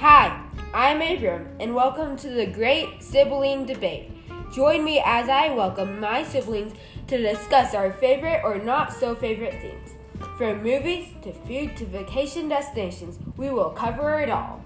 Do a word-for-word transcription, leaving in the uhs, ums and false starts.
Hi, I'm Abram, and welcome to the Great Sibling Debate. Join me as I welcome my siblings to discuss our favorite or not so favorite things. From movies to food to vacation destinations, we will cover it all.